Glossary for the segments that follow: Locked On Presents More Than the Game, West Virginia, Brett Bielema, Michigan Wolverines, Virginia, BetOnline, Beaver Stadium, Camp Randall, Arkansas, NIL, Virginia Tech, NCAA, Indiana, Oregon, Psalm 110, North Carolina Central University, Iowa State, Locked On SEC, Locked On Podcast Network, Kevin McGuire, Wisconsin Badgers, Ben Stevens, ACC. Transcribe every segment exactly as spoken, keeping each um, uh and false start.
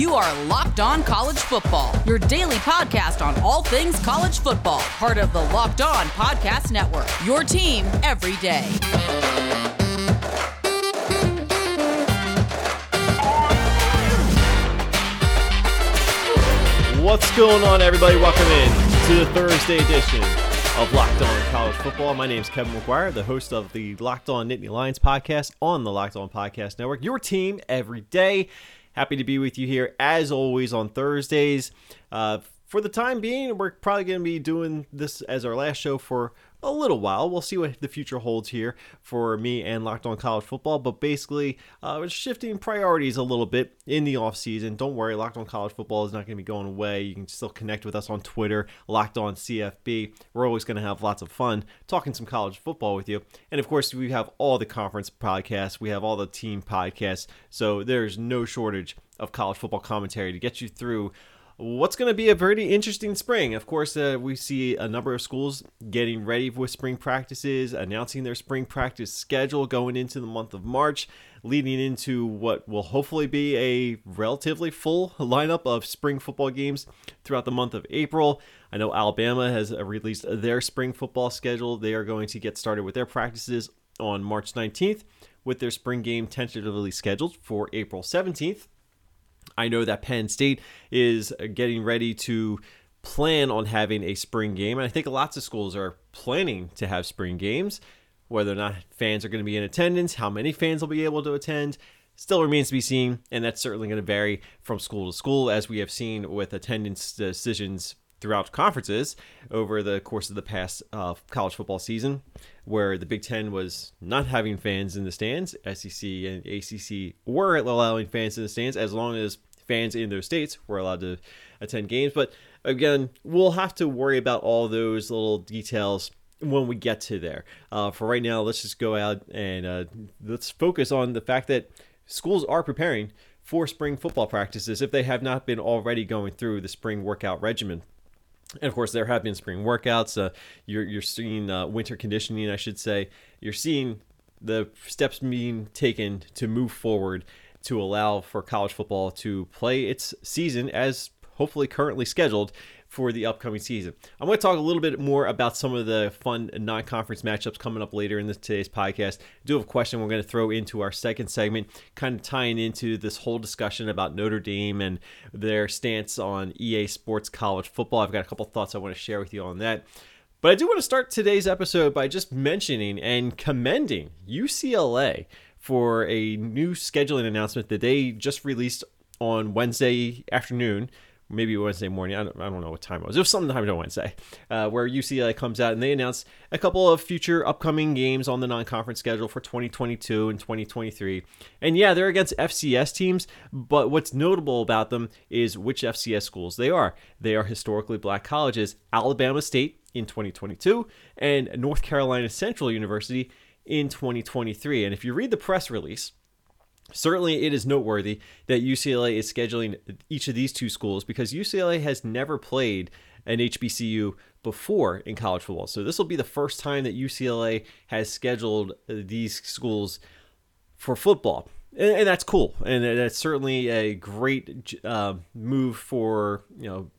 You are Locked On College Football, your daily podcast on all things college football, part of the Locked On Podcast Network, your team every day. What's going on, everybody? Welcome in to the Thursday edition of Locked On College Football. My name is Kevin McGuire, the host of the Locked On Nittany Lions podcast on the Locked On Podcast Network, your team every day. Happy to be with you here, as always, on Thursdays. Uh, for the time being, we're probably going to be doing this as our last show for a little while. We'll see what the future holds here for me and Locked On College Football, but basically uh, we're shifting priorities a little bit in the offseason. Don't worry, Locked On College Football is not going to be going away. You can still connect with us on Twitter, Locked On C F B. We're always going to have lots of fun talking some college football with you. And of course, we have all the conference podcasts. We have all the team podcasts. So there's no shortage of college football commentary to get you through what's going to be a pretty interesting spring. Of course, uh, we see a number of schools getting ready with spring practices, announcing their spring practice schedule going into the month of March, leading into what will hopefully be a relatively full lineup of spring football games throughout the month of April. I know Alabama has released their spring football schedule. They are going to get started with their practices on March nineteenth, with their spring game tentatively scheduled for April seventeenth. I know that Penn State is getting ready to plan on having a spring game, and I think lots of schools are planning to have spring games. Whether or not fans are going to be in attendance, how many fans will be able to attend, still remains to be seen, and that's certainly going to vary from school to school, as we have seen with attendance decisions throughout conferences over the course of the past uh, college football season, where the Big Ten was not having fans in the stands. S E C and A C C were allowing fans in the stands as long as fans in those states were allowed to attend games. But again, we'll have to worry about all those little details when we get to there. Uh, for right now, let's just go out and uh, let's focus on the fact that schools are preparing for spring football practices if they have not been already going through the spring workout regimen. And of course, there have been spring workouts. Uh, you're you're seeing uh, winter conditioning, I should say. You're seeing the steps being taken to move forward to allow for college football to play its season as hopefully currently scheduled for the upcoming season. I'm going to talk a little bit more about some of the fun non-conference matchups coming up later in this, today's podcast. I do have a question we're going to throw into our second segment, kind of tying into this whole discussion about Notre Dame and their stance on E A Sports College Football. I've got a couple thoughts I want to share with you on that. But I do want to start today's episode by just mentioning and commending U C L A for a new scheduling announcement that they just released on Wednesday afternoon. Maybe Wednesday morning, I don't, I don't know what time it was. It was sometime on Wednesday, uh, where U C L A comes out and they announce a couple of future upcoming games on the non-conference schedule for twenty twenty-two and twenty twenty-three. And yeah, they're against F C S teams, but what's notable about them is which F C S schools they are. They are historically black colleges, Alabama State in twenty twenty-two and North Carolina Central University in twenty twenty-three. And if you read the press release, certainly it is noteworthy that U C L A is scheduling each of these two schools because U C L A has never played an H B C U before in college football. So this will be the first time that U C L A has scheduled these schools for football. And that's cool. And that's certainly a great uh, move for, you know,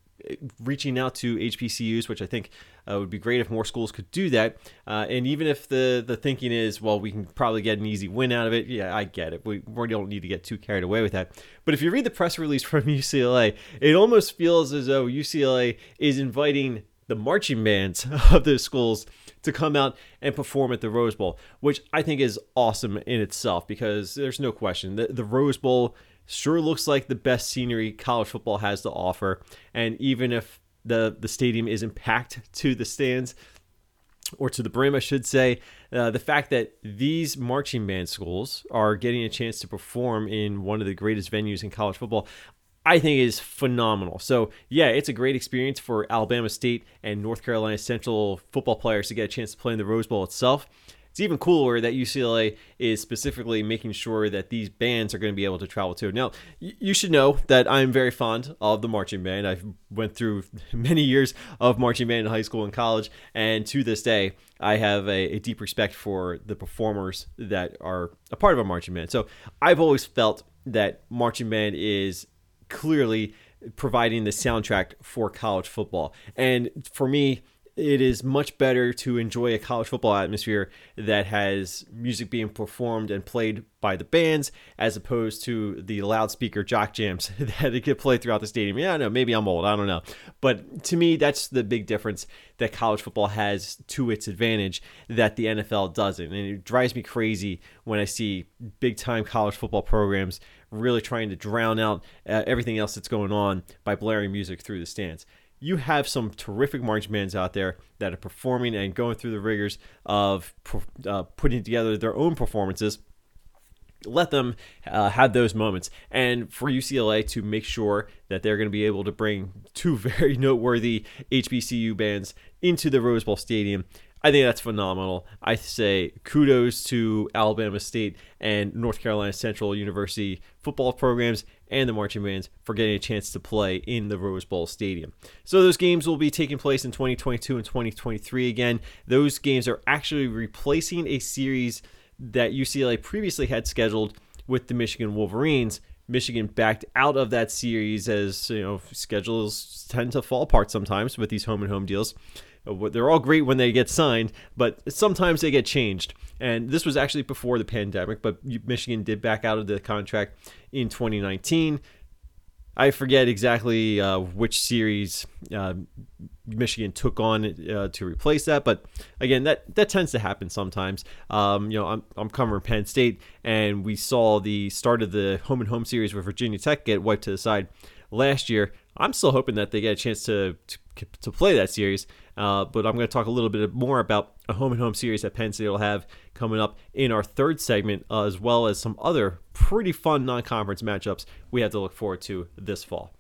reaching out to H B C Us, which I think uh, would be great if more schools could do that. Uh, and even if the the thinking is, well, we can probably get an easy win out of it. Yeah, I get it. We, we don't need to get too carried away with that. But if you read the press release from U C L A, it almost feels as though U C L A is inviting the marching bands of those schools to come out and perform at the Rose Bowl, which I think is awesome in itself because there's no question that the Rose Bowl sure looks like the best scenery college football has to offer. And even if the, the stadium isn't packed to the stands, or to the brim, I should say, uh, the fact that these marching band schools are getting a chance to perform in one of the greatest venues in college football, I think is phenomenal. So yeah, it's a great experience for Alabama State and North Carolina Central football players to get a chance to play in the Rose Bowl itself. It's even cooler that U C L A is specifically making sure that these bands are going to be able to travel to. Now, you should know that I'm very fond of the marching band. I went through many years of marching band in high school and college, and to this day, I have a, a deep respect for the performers that are a part of a marching band. So I've always felt that marching band is clearly providing the soundtrack for college football. And for me, it is much better to enjoy a college football atmosphere that has music being performed and played by the bands as opposed to the loudspeaker jock jams that get played throughout the stadium. Yeah, I know, maybe I'm old, I don't know. But to me, that's the big difference that college football has to its advantage that the N F L doesn't. And it drives me crazy when I see big-time college football programs really trying to drown out uh, everything else that's going on by blaring music through the stands. You have some terrific marching bands out there that are performing and going through the rigors of uh, putting together their own performances. Let them uh, have those moments. And for U C L A to make sure that they're going to be able to bring two very noteworthy H B C U bands into the Rose Bowl Stadium, I think that's phenomenal. I say kudos to Alabama State and North Carolina Central University football programs and the marching bands for getting a chance to play in the Rose Bowl Stadium. So those games will be taking place in twenty twenty-two and twenty twenty-three again. Those games are actually replacing a series that U C L A previously had scheduled with the Michigan Wolverines. Michigan backed out of that series as, you know, schedules tend to fall apart sometimes with these home and home deals. They're all great when they get signed, but sometimes they get changed. And this was actually before the pandemic, but Michigan did back out of the contract in twenty nineteen. I forget exactly uh, which series uh, Michigan took on uh, to replace that, but again, that, that tends to happen sometimes. Um, you know, I'm I'm covering Penn State, and we saw the start of the home and home series with Virginia Tech get wiped to the side last year. I'm still hoping that they get a chance to to, to play that series, uh, but I'm going to talk a little bit more about a home and home series that Penn State will have coming up in our third segment, uh, as well as some other pretty fun non-conference matchups we have to look forward to this fall.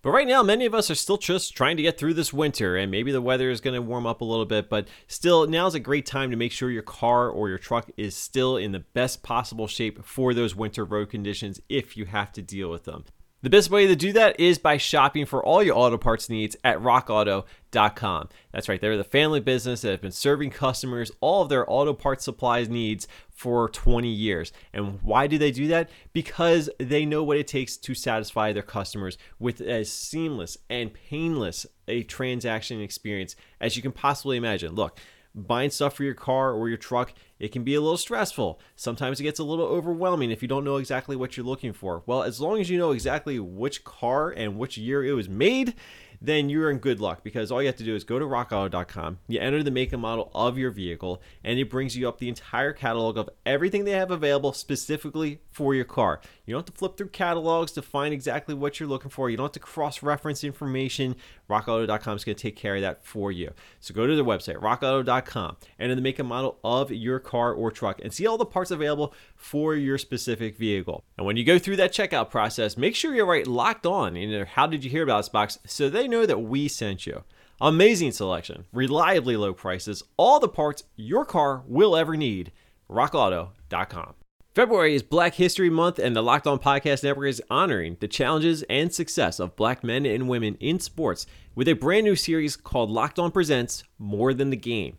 But right now, many of us are still just trying to get through this winter, and maybe the weather is going to warm up a little bit, but still, now's a great time to make sure your car or your truck is still in the best possible shape for those winter road conditions if you have to deal with them. The best way to do that is by shopping for all your auto parts needs at rock auto dot com. That's right, they're the family business that have been serving customers all of their auto parts supplies needs for twenty years. And why do they do that? Because they know what it takes to satisfy their customers with as seamless and painless a transaction experience as you can possibly imagine. Look, buying stuff for your car or your truck, it can be a little stressful. Sometimes it gets a little overwhelming if you don't know exactly what you're looking for. Well, as long as you know exactly which car and which year it was made, then you're in good luck, because all you have to do is go to rock auto dot com, you enter the make and model of your vehicle, and it brings you up the entire catalog of everything they have available specifically for your car. You don't have to flip through catalogs to find exactly what you're looking for. You don't have to cross-reference information. rock auto dot com is going to take care of that for you. So go to their website, rock auto dot com, enter the make and model of your car or truck, and see all the parts available for your specific vehicle. And when you go through that checkout process, make sure you write Locked On in their How Did You Hear About Us box so they know that we sent you. Amazing selection, reliably low prices, all the parts your car will ever need. rock auto dot com. February is Black History Month, and the Locked On Podcast Network is honoring the challenges and success of Black men and women in sports with a brand new series called Locked On Presents More Than the Game.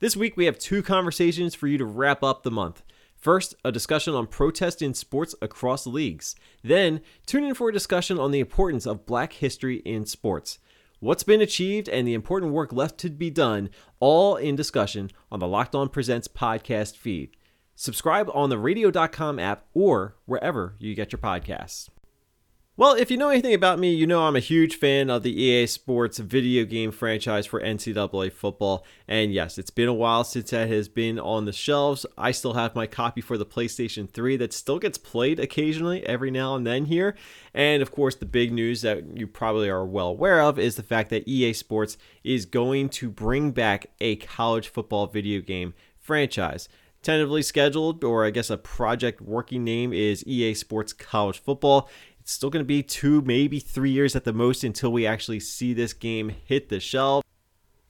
This week, we have two conversations for you to wrap up the month. First, a discussion on protest in sports across leagues. Then, tune in for a discussion on the importance of Black history in sports, what's been achieved, and the important work left to be done, all in discussion on the Locked On Presents podcast feed. Subscribe on the radio dot com app or wherever you get your podcasts. Well, if you know anything about me, you know I'm a huge fan of the E A Sports video game franchise for N C double A football. And yes, it's been a while since that has been on the shelves. I still have my copy for the PlayStation three that still gets played occasionally every now and then here. And of course, the big news that you probably are well aware of is the fact that E A Sports is going to bring back a college football video game franchise. Tentatively scheduled, or I guess a project working name, is E A Sports College Football. It's still going to be two, maybe three years at the most until we actually see this game hit the shelf.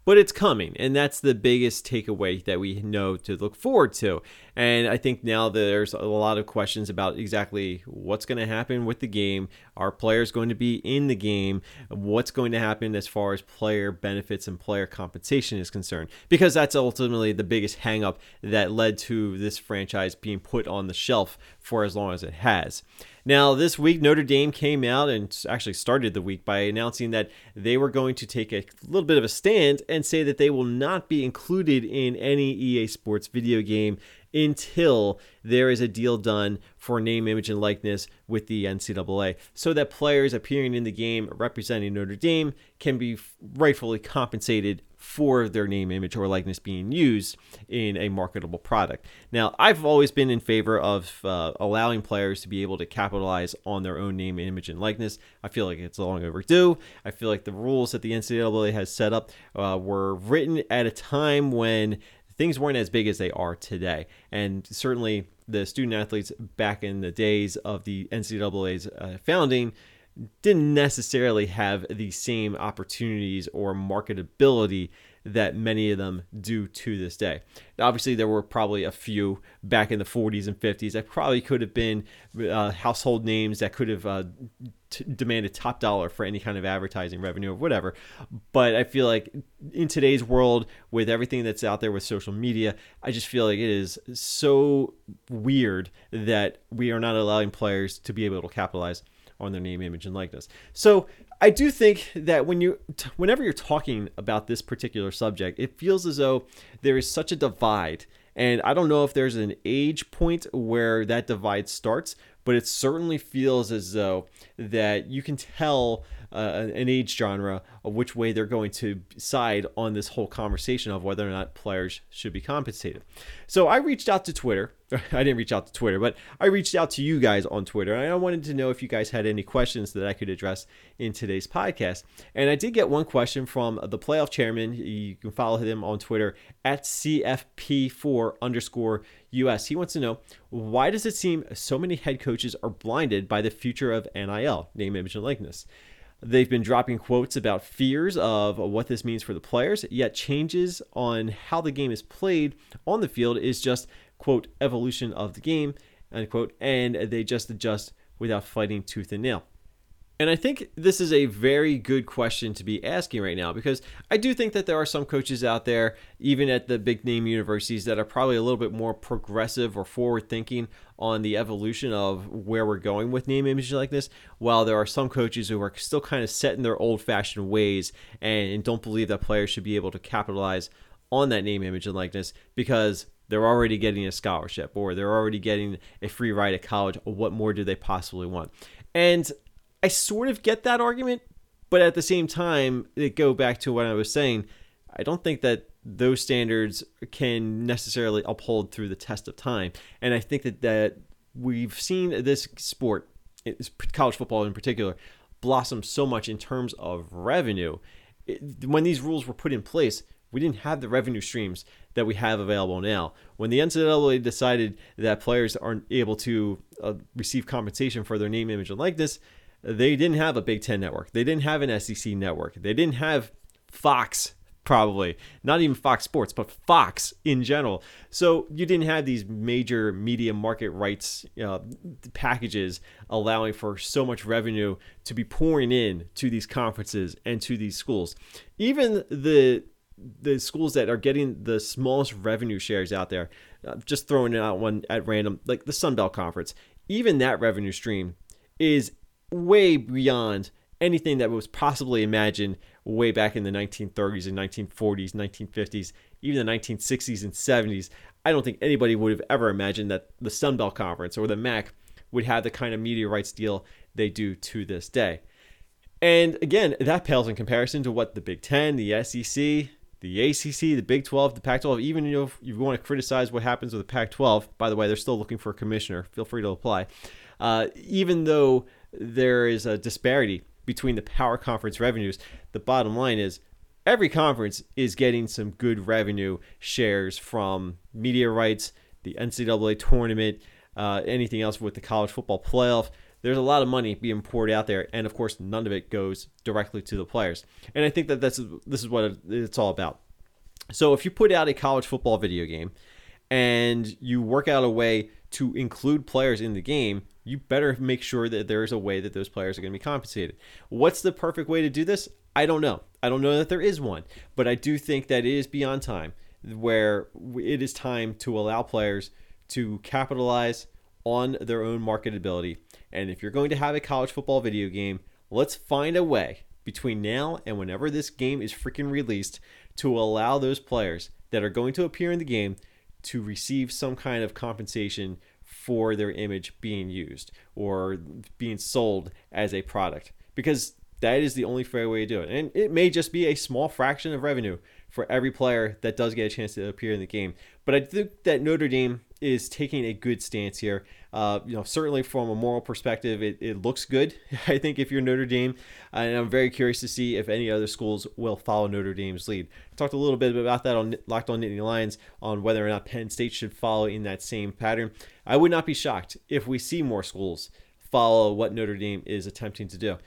But it's coming, and that's the biggest takeaway that we know to look forward to. And I think now there's a lot of questions about exactly what's going to happen with the game. Are players going to be in the game? What's going to happen as far as player benefits and player compensation is concerned? Because that's ultimately the biggest hang-up that led to this franchise being put on the shelf for as long as it has. Now, this week, Notre Dame came out and actually started the week by announcing that they were going to take a little bit of a stand and say that they will not be included in any E A Sports video game until there is a deal done for name, image, and likeness with the N C double A, so that players appearing in the game representing Notre Dame can be rightfully compensated for their name, image, or likeness being used in a marketable product. Now, I've always been in favor of uh, allowing players to be able to capitalize on their own name, image, and likeness. I feel like it's long overdue. I feel like the rules that the N C double A has set up uh, were written at a time when things weren't as big as they are today. And certainly the student athletes back in the days of the N C double A's uh, founding didn't necessarily have the same opportunities or marketability that many of them do to this day. Obviously, there were probably a few back in the forties and fifties that probably could have been uh, household names that could have uh, t- demanded top dollar for any kind of advertising revenue or whatever. But I feel like in today's world, with everything that's out there with social media, I just feel like it is so weird that we are not allowing players to be able to capitalize on their name, image, and likeness. So I do think that when you, whenever you're talking about this particular subject, it feels as though there is such a divide. And I don't know if there's an age point where that divide starts, but it certainly feels as though that you can tell uh, an age genre of which way they're going to side on this whole conversation of whether or not players should be compensated. So I reached out to Twitter. I didn't reach out to Twitter, but I reached out to you guys on Twitter. And I wanted to know if you guys had any questions that I could address in today's podcast. And I did get one question from the playoff chairman. You can follow him on Twitter at C F P four underscore U S. He wants to know, why does it seem so many head coaches are blinded by the future of N I L, name, image, and likeness? They've been dropping quotes about fears of what this means for the players, yet changes on how the game is played on the field is just, quote, evolution of the game, unquote, and they just adjust without fighting tooth and nail. And I think this is a very good question to be asking right now, because I do think that there are some coaches out there, even at the big name universities, that are probably a little bit more progressive or forward thinking on the evolution of where we're going with name, image, like this, while there are some coaches who are still kind of set in their old fashioned ways and don't believe that players should be able to capitalize on that name, image, and likeness because they're already getting a scholarship or they're already getting a free ride at college. What more do they possibly want? And I sort of get that argument, but at the same time, it go back to what I was saying. I don't think that those standards can necessarily uphold through the test of time. And I think that, that we've seen this sport, college football in particular, blossom so much in terms of revenue. It, when these rules were put in place, we didn't have the revenue streams that we have available now. When the N C double A decided that players aren't able to uh, receive compensation for their name, image, and likeness, they didn't have a Big Ten network. They didn't have an S E C network. They didn't have Fox, probably. Not even Fox Sports, but Fox in general. So you didn't have these major media market rights uh, packages allowing for so much revenue to be pouring in to these conferences and to these schools. Even the the schools that are getting the smallest revenue shares out there, uh, just throwing out one at random, like the Sun Belt Conference, even that revenue stream is way beyond anything that was possibly imagined way back in the nineteen thirties and nineteen forties, nineteen fifties, even the nineteen sixties and seventies. I don't think anybody would have ever imagined that the Sun Belt Conference or the M A C would have the kind of media rights deal they do to this day. And again, that pales in comparison to what the Big Ten, the S E C, the A C C, the Big twelve, the Pac twelve, even if you want to criticize what happens with the Pac twelve, by the way, they're still looking for a commissioner. Feel free to apply. Uh, even though there is a disparity between the power conference revenues, the bottom line is every conference is getting some good revenue shares from media rights, the N C double A tournament, uh, anything else with the college football playoff. There's a lot of money being poured out there, and of course, none of it goes directly to the players. And I think that that's, this is what it's all about. So if you put out a college football video game and you work out a way to include players in the game, you better make sure that there is a way that those players are going to be compensated. What's the perfect way to do this? I don't know. I don't know that there is one, but I do think that it is beyond time, where it is time to allow players to capitalize on their own marketability. And if you're going to have a college football video game, let's find a way between now and whenever this game is freaking released to allow those players that are going to appear in the game to receive some kind of compensation for their image being used or being sold as a product, because that is the only fair way to do it. And it may just be a small fraction of revenue for every player that does get a chance to appear in the game. But I think that Notre Dame is taking a good stance here. Uh, you know, certainly from a moral perspective, it, it looks good, I think, if you're Notre Dame. And I'm very curious to see if any other schools will follow Notre Dame's lead. I talked a little bit about that on Locked On Nittany Lions, on whether or not Penn State should follow in that same pattern. I would not be shocked if we see more schools follow what Notre Dame is attempting to do.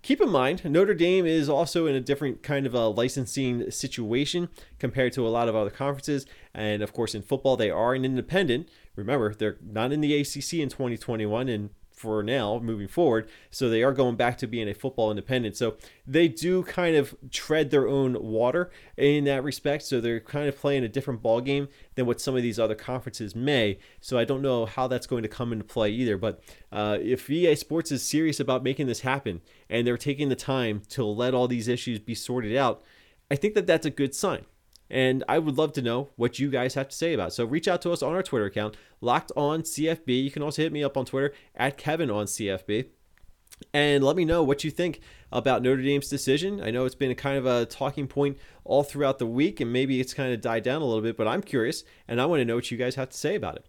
Keep in mind, Notre Dame is also in a different kind of a licensing situation compared to a lot of other conferences. And of course, in football, they are an independent. Remember, they're not in the A C C in twenty twenty-one and for now moving forward. So they are going back to being a football independent. So they do kind of tread their own water in that respect. So they're kind of playing a different ball game than what some of these other conferences may. So I don't know how that's going to come into play either. But uh, if E A Sports is serious about making this happen and they're taking the time to let all these issues be sorted out, I think that that's a good sign. And I would love to know what you guys have to say about it. So reach out to us on our Twitter account, Locked On C F B. You can also hit me up on Twitter at Kevin on C F B. And let me know what you think about Notre Dame's decision. I know it's been a kind of a talking point all throughout the week, and maybe it's kind of died down a little bit, but I'm curious, and I want to know what you guys have to say about it.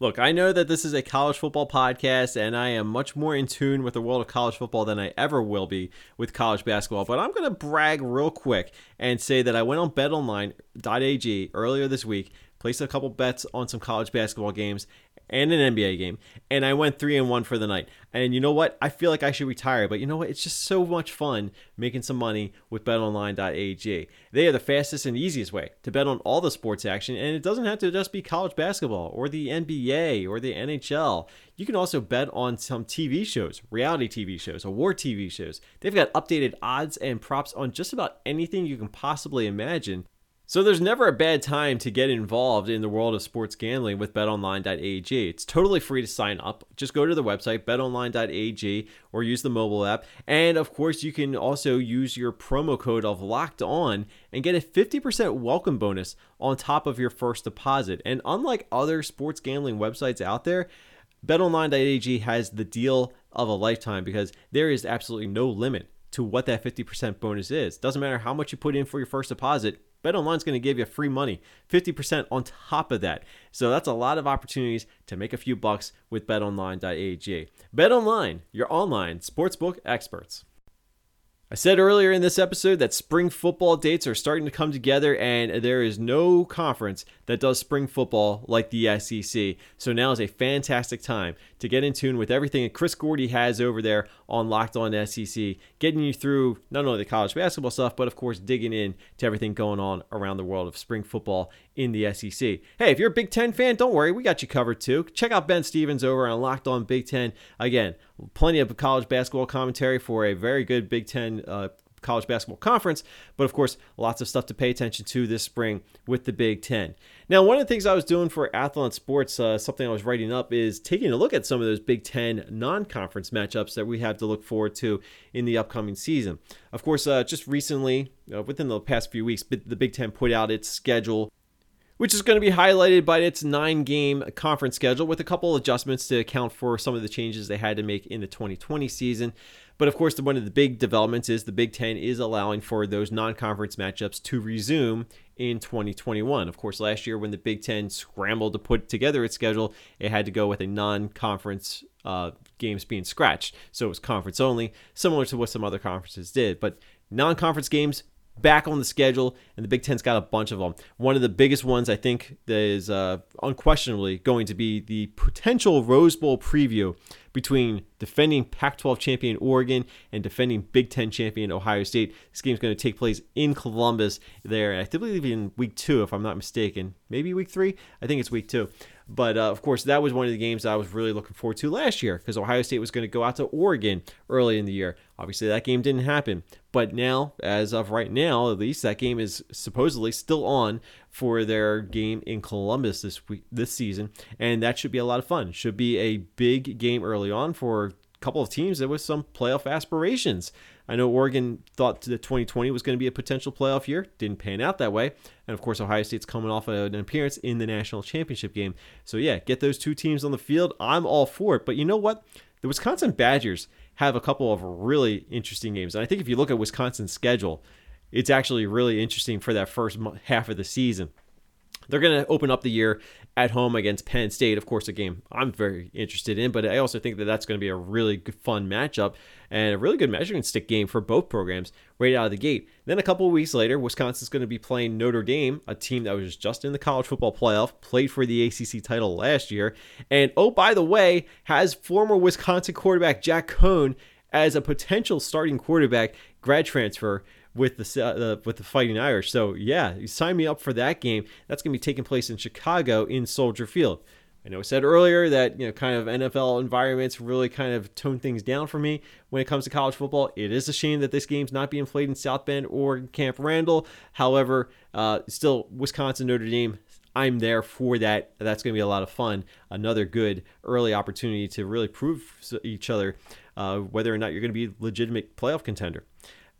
Look, I know that this is a college football podcast, and I am much more in tune with the world of college football than I ever will be with college basketball, but I'm going to brag real quick and say that I went on bet online dot a g earlier this week, placed a couple bets on some college basketball games and an N B A game, and I went three and one for the night. And you know what? I feel like I should retire, but you know what? It's just so much fun making some money with bet online dot a g. They are the fastest and easiest way to bet on all the sports action, and it doesn't have to just be college basketball or the N B A or the N H L. You can also bet on some T V shows, reality T V shows, award T V shows. They've got updated odds and props on just about anything you can possibly imagine. So there's never a bad time to get involved in the world of sports gambling with bet online dot a g. It's totally free to sign up. Just go to the website, bet online dot a g, or use the mobile app. And of course, you can also use your promo code of Locked On and get a fifty percent welcome bonus on top of your first deposit. And unlike other sports gambling websites out there, bet online dot a g has the deal of a lifetime, because there is absolutely no limit to what that fifty percent bonus is. Doesn't matter how much you put in for your first deposit, BetOnline is going to give you free money, fifty percent on top of that. So that's a lot of opportunities to make a few bucks with bet online dot a g. BetOnline, your online sportsbook experts. I said earlier in this episode that spring football dates are starting to come together, and there is no conference that does spring football like the S E C. So now is a fantastic time to get in tune with everything that Chris Gordy has over there on Locked On S E C, getting you through not only the college basketball stuff, but of course digging in to everything going on around the world of spring football in the S E C. Hey, if you're a Big Ten fan, don't worry, we got you covered too. Check out Ben Stevens over on Locked On Big Ten. Again, plenty of college basketball commentary for a very good Big Ten uh, college basketball conference, but of course, lots of stuff to pay attention to this spring with the Big Ten. Now, one of the things I was doing for Athlon Sports, uh, something I was writing up, is taking a look at some of those Big Ten non-conference matchups that we have to look forward to in the upcoming season. Of course, uh, just recently, uh, within the past few weeks, the Big Ten put out its schedule, which is going to be highlighted by its nine-game conference schedule with a couple adjustments to account for some of the changes they had to make in the twenty twenty season. But of course, the, one of the big developments is the Big Ten is allowing for those non-conference matchups to resume in twenty twenty-one. Of course, last year when the Big Ten scrambled to put together its schedule, it had to go with a non-conference uh, games being scratched. So it was conference only, similar to what some other conferences did. But non-conference games back on the schedule, and the Big Ten's got a bunch of them. One of the biggest ones, I think, that is uh, unquestionably going to be the potential Rose Bowl preview between defending Pac twelve champion Oregon and defending Big Ten champion Ohio State. This game's going to take place in Columbus there, I believe in week two, if I'm not mistaken. Maybe week three? I think it's week two. But, uh, of course, that was one of the games that I was really looking forward to last year because Ohio State was going to go out to Oregon early in the year. Obviously, that game didn't happen. But now, as of right now, at least, that game is supposedly still on for their game in Columbus this week, this season. And that should be a lot of fun. Should be a big game early on for a couple of teams that with some playoff aspirations. I know Oregon thought that twenty twenty was going to be a potential playoff year. Didn't pan out that way. And, of course, Ohio State's coming off an appearance in the national championship game. So, yeah, get those two teams on the field. I'm all for it. But you know what? The Wisconsin Badgers have a couple of really interesting games. And I think if you look at Wisconsin's schedule, it's actually really interesting for that first half of the season. They're going to open up the year at home against Penn State. Of course, a game I'm very interested in, but I also think that that's going to be a really good, fun matchup and a really good measuring stick game for both programs right out of the gate. Then a couple of weeks later, Wisconsin's going to be playing Notre Dame, a team that was just in the college football playoff, played for the A C C title last year, and oh, by the way, has former Wisconsin quarterback Jack Coan as a potential starting quarterback grad transfer with the uh, with the Fighting Irish. So, yeah, you sign me up for that game. That's going to be taking place in Chicago in Soldier Field. I know I said earlier that, you know, kind of N F L environments really kind of tone things down for me when it comes to college football. It is a shame that this game's not being played in South Bend or Camp Randall. However, uh, still, Wisconsin, Notre Dame, I'm there for that. That's going to be a lot of fun. Another good early opportunity to really prove each other uh, whether or not you're going to be a legitimate playoff contender.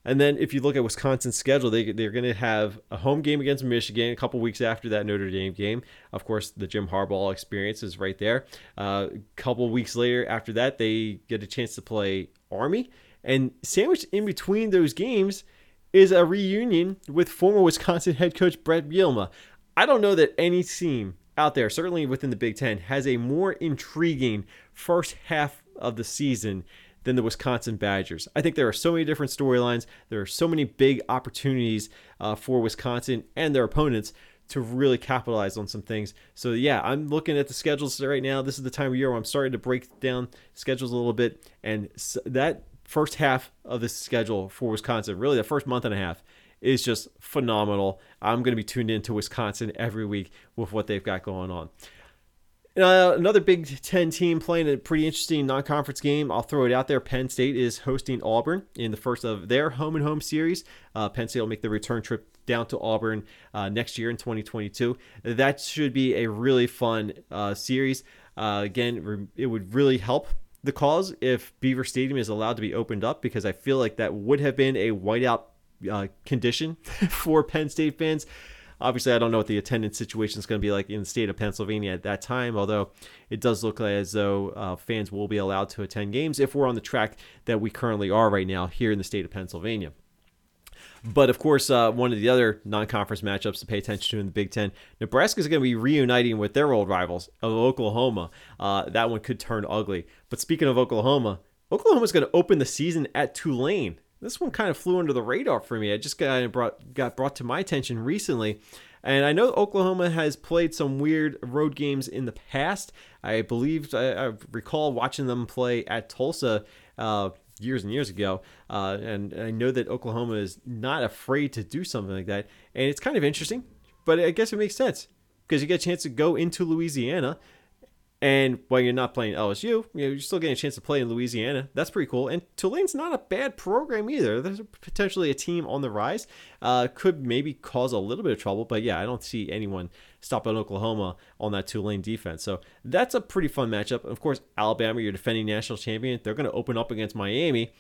And then if you look at Wisconsin's schedule, they, they're going to have a home game against Michigan a couple weeks after that Notre Dame game. Of course, the Jim Harbaugh experience is right there. Uh, a couple weeks later after that, they get a chance to play Army. And sandwiched in between those games is a reunion with former Wisconsin head coach Brett Bielema. I don't know that any team out there, certainly within the Big Ten, has a more intriguing first half of the season than the Wisconsin Badgers. I think there are so many different storylines. There are so many big opportunities uh, for Wisconsin and their opponents to really capitalize on some things. So, yeah, I'm looking at the schedules right now. This is the time of year where I'm starting to break down schedules a little bit. And that first half of the schedule for Wisconsin, really the first month and a half, is just phenomenal. I'm going to be tuned into Wisconsin every week with what they've got going on. Uh, another Big Ten team playing a pretty interesting non-conference game. I'll throw it out there. Penn State is hosting Auburn in the first of their home and home series. Uh, Penn State will make the return trip down to Auburn uh, next year in twenty twenty-two. That should be a really fun uh, series. Uh, again, it would really help the cause if Beaver Stadium is allowed to be opened up because I feel like that would have been a whiteout uh, condition for Penn State fans. Obviously, I don't know what the attendance situation is going to be like in the state of Pennsylvania at that time, although it does look as though uh, fans will be allowed to attend games if we're on the track that we currently are right now here in the state of Pennsylvania. But, of course, uh, one of the other non-conference matchups to pay attention to in the Big Ten, Nebraska is going to be reuniting with their old rivals of Oklahoma. Uh, that one could turn ugly. But speaking of Oklahoma, Oklahoma is going to open the season at Tulane. This one kind of flew under the radar for me. I just got brought got brought to my attention recently. And I know Oklahoma has played some weird road games in the past. I believe, I, I recall watching them play at Tulsa uh, years and years ago. Uh, and I know that Oklahoma is not afraid to do something like that. And it's kind of interesting, but I guess it makes sense because you get a chance to go into Louisiana. And while you're not playing L S U, you know, you're still getting a chance to play in Louisiana. That's pretty cool. And Tulane's not a bad program either. There's potentially a team on the rise. Uh, could maybe cause a little bit of trouble. But, yeah, I don't see anyone stopping Oklahoma on that Tulane defense. So that's a pretty fun matchup. Of course, Alabama, your defending national champion, they're going to open up against Miami.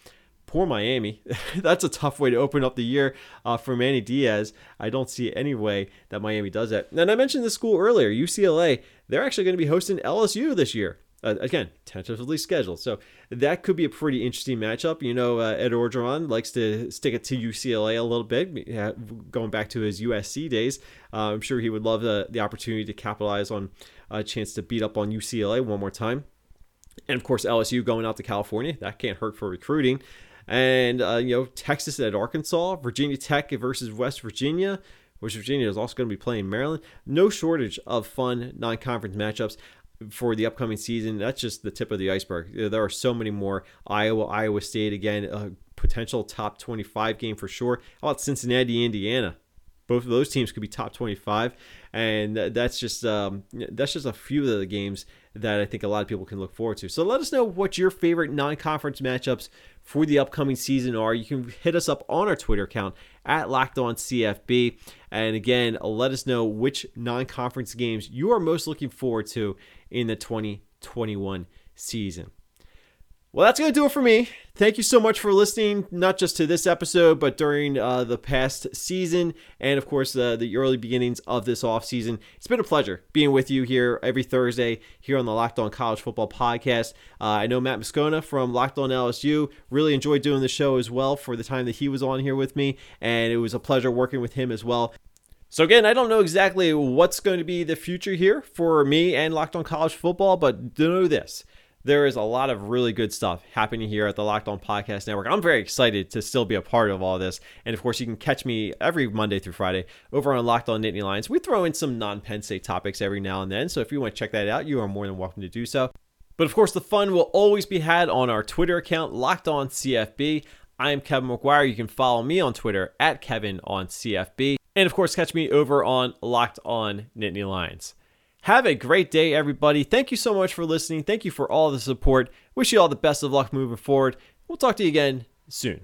Poor Miami. That's a tough way to open up the year uh, for Manny Diaz. I don't see any way that Miami does that. And I mentioned this school earlier, U C L A. They're actually going to be hosting L S U this year. Uh, again, tentatively scheduled. So that could be a pretty interesting matchup. You know, uh, Ed Orgeron likes to stick it to U C L A a little bit, yeah, going back to his U S C days. Uh, I'm sure he would love the, the opportunity to capitalize on a chance to beat up on U C L A one more time. And, of course, L S U going out to California. That can't hurt for recruiting. And, uh, you know, Texas at Arkansas, Virginia Tech versus West Virginia, which Virginia is also going to be playing Maryland. No shortage of fun non-conference matchups for the upcoming season. That's just the tip of the iceberg. There are so many more. Iowa, Iowa State, again, a potential top twenty-five game for sure. How about Cincinnati, Indiana? Both of those teams could be top twenty-five, and that's just um, that's just a few of the games that I think a lot of people can look forward to. So let us know what your favorite non-conference matchups for the upcoming season are. You can hit us up on our Twitter account at Locked On C F B, and again, let us know which non-conference games you are most looking forward to in the twenty twenty-one season. Well, that's going to do it for me. Thank you so much for listening, not just to this episode, but during uh, the past season and, of course, uh, the early beginnings of this offseason. It's been a pleasure being with you here every Thursday here on the Locked On College Football Podcast. Uh, I know Matt Moscona from Locked On L S U really enjoyed doing the show as well for the time that he was on here with me, and it was a pleasure working with him as well. So again, I don't know exactly what's going to be the future here for me and Locked On College Football, but do know this. There is a lot of really good stuff happening here at the Locked On Podcast Network. I'm very excited to still be a part of all this. And, of course, you can catch me every Monday through Friday over on Locked On Nittany Lions. We throw in some non-Penn State topics every now and then. So if you want to check that out, you are more than welcome to do so. But, of course, the fun will always be had on our Twitter account, Locked On C F B. I am Kevin McGuire. You can follow me on Twitter at Kevin on C F B. And, of course, catch me over on Locked On Nittany Lions. Have a great day, everybody. Thank you so much for listening. Thank you for all the support. Wish you all the best of luck moving forward. We'll talk to you again soon.